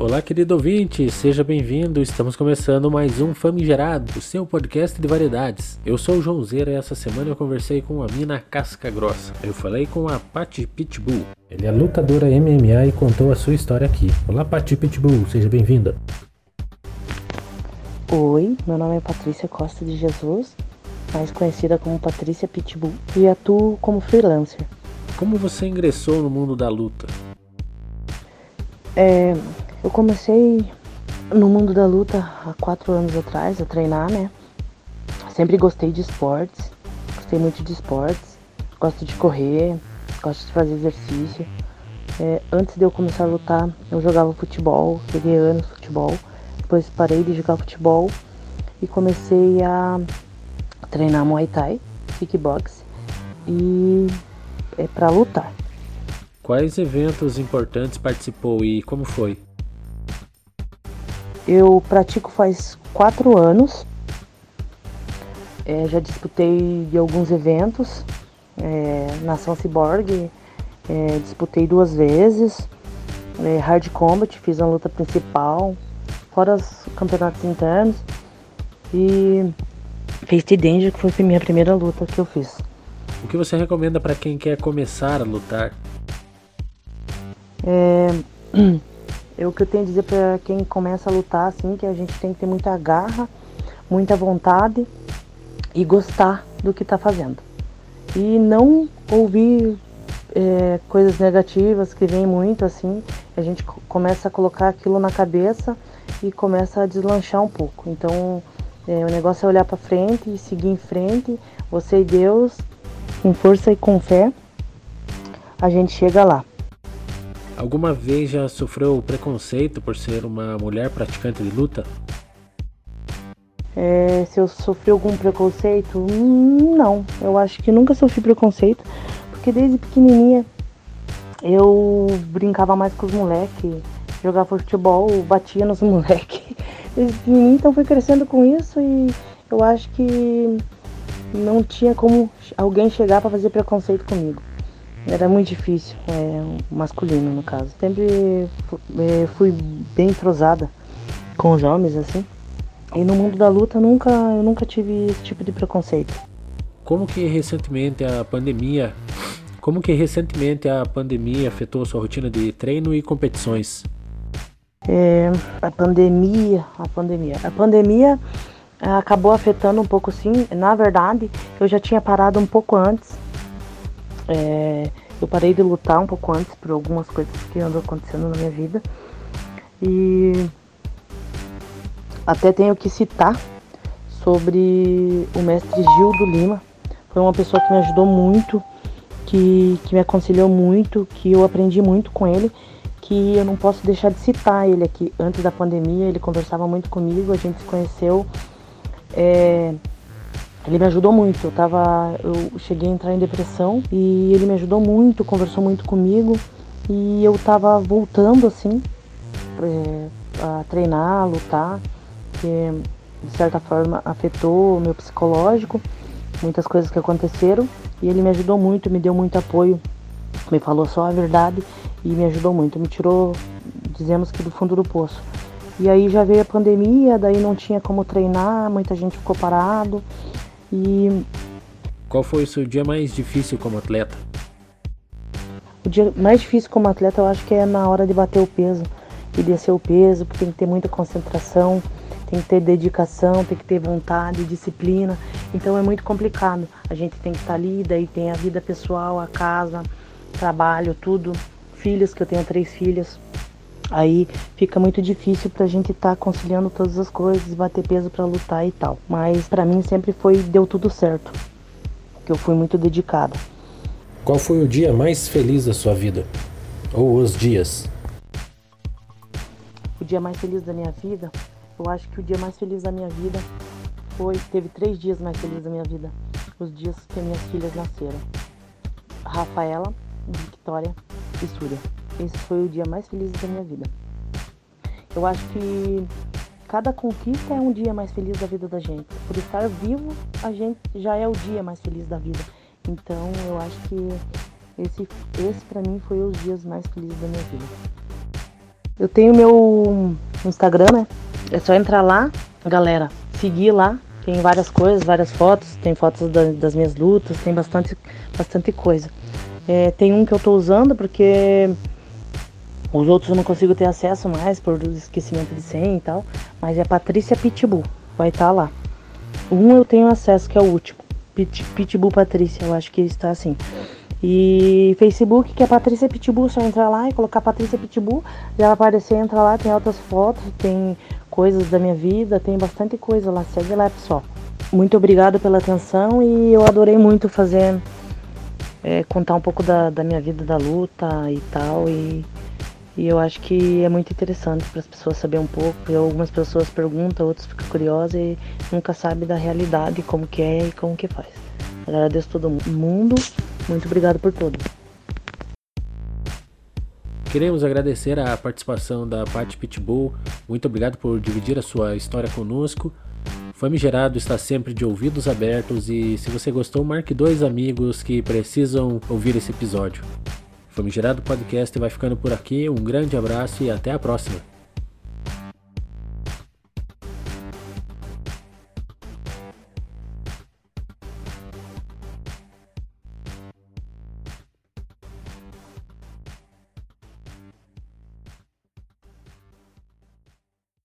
Olá, querido ouvinte, seja bem-vindo, estamos começando mais um Famigerado, seu podcast de variedades. Eu sou o João Zeira e essa semana eu conversei com a Mina Casca Grossa. Eu falei com a Patrícia Pitbull. Ela é lutadora MMA e contou a sua história aqui. Olá, Patrícia Pitbull, seja bem-vinda. Oi, meu nome é Patrícia Costa de Jesus, mais conhecida como Patrícia Pitbull, e atuo como freelancer. Como você ingressou no mundo da luta? Eu comecei no mundo da luta há 4 anos atrás, a treinar, né? Sempre gostei de esportes, gostei muito de esportes, gosto de correr, gosto de fazer exercício. Antes de eu começar a lutar, eu jogava futebol, joguei anos futebol, depois parei de jogar futebol e comecei a treinar Muay Thai, kickbox e pra lutar. Quais eventos importantes participou e como foi? Eu pratico faz 4 anos, já disputei de alguns eventos, nação ciborgue, disputei 2 vezes, hard combat, fiz uma luta principal, fora os campeonatos internos, e Face the Danger, que foi a minha primeira luta que eu fiz. O que você recomenda para quem quer começar a lutar? O que eu tenho a dizer para quem começa a lutar assim, que a gente tem que ter muita garra, muita vontade e gostar do que está fazendo. E não ouvir coisas negativas que vem muito assim, a gente começa a colocar aquilo na cabeça e começa a deslanchar um pouco. Então o negócio é olhar para frente e seguir em frente, você e Deus, com força e com fé, a gente chega lá. Alguma vez já sofreu preconceito por ser uma mulher praticante de luta? Se eu sofri algum preconceito? Não, eu acho que nunca sofri preconceito, porque desde pequenininha eu brincava mais com os moleques, jogava futebol, batia nos moleques. Desde pequenininha, então fui crescendo com isso e eu acho que não tinha como alguém chegar para fazer preconceito comigo. Era muito difícil, masculino no caso. Sempre fui bem entrosada com os homens, assim. E no mundo da luta eu nunca tive esse tipo de preconceito. Como que recentemente a pandemia afetou a sua rotina de treino e competições? A pandemia acabou afetando um pouco, sim. Na verdade, eu já tinha parado um pouco antes. Eu parei de lutar um pouco antes por algumas coisas que andam acontecendo na minha vida. E até tenho que citar sobre o mestre Gil do Lima. Foi uma pessoa que me ajudou muito, que me aconselhou muito, que eu aprendi muito com ele, que eu não posso deixar de citar ele aqui. Antes da pandemia, ele conversava muito comigo, a gente se conheceu. Ele me ajudou muito, eu cheguei a entrar em depressão e ele me ajudou muito, conversou muito comigo e eu estava voltando assim a treinar, a lutar, que de certa forma afetou o meu psicológico, muitas coisas que aconteceram e ele me ajudou muito, me deu muito apoio, me falou só a verdade e me ajudou muito, me tirou, dizemos que do fundo do poço. E aí já veio a pandemia, daí não tinha como treinar, muita gente ficou parado. E qual foi o seu dia mais difícil como atleta? O dia mais difícil como atleta eu acho que é na hora de bater o peso e descer o peso, porque tem que ter muita concentração, tem que ter dedicação, tem que ter vontade, disciplina. Então é muito complicado. A gente tem que estar ali, daí tem a vida pessoal, a casa, trabalho, tudo. Filhos, que eu tenho 3 filhas. Aí fica muito difícil pra gente estar conciliando todas as coisas, bater peso pra lutar e tal. Mas pra mim sempre deu tudo certo, porque eu fui muito dedicada. Qual foi o dia mais feliz da sua vida? Ou os dias? O dia mais feliz da minha vida? Eu acho que o dia mais feliz da minha vida teve 3 dias mais felizes da minha vida. Os dias que minhas filhas nasceram. Rafaela, Vitória e Súria. Esse foi o dia mais feliz da minha vida. Eu acho que cada conquista é um dia mais feliz da vida da gente. Por estar vivo, a gente já é o dia mais feliz da vida. Então, eu acho que esse pra mim foi os dias mais felizes da minha vida. Eu tenho meu Instagram, né? É só entrar lá, galera, seguir lá. Tem várias coisas, várias fotos. Tem fotos das minhas lutas, tem bastante coisa. Tem um que eu tô usando porque os outros eu não consigo ter acesso mais por esquecimento de senha e tal. Mas é Patrícia Pitbull, vai estar lá. Um eu tenho acesso, que é o último. Pitbull Patrícia, eu acho que está assim. E Facebook, que é Patrícia Pitbull, só entrar lá e colocar Patrícia Pitbull, já vai aparecer, entra lá, tem outras fotos, tem coisas da minha vida, tem bastante coisa lá, segue lá, pessoal. Muito obrigado pela atenção e eu adorei muito fazer, contar um pouco da minha vida, da luta e tal, e eu acho que é muito interessante para as pessoas saberem um pouco. Algumas pessoas perguntam, outras ficam curiosas e nunca sabem da realidade, como que é e como que faz. Agradeço todo mundo, muito obrigado por tudo. Queremos agradecer a participação da Pathy Pitbull, muito obrigado por dividir a sua história conosco. Famigerado está sempre de ouvidos abertos e se você gostou, marque 2 amigos que precisam ouvir esse episódio. Famigerado Podcast vai ficando por aqui, um grande abraço e até a próxima!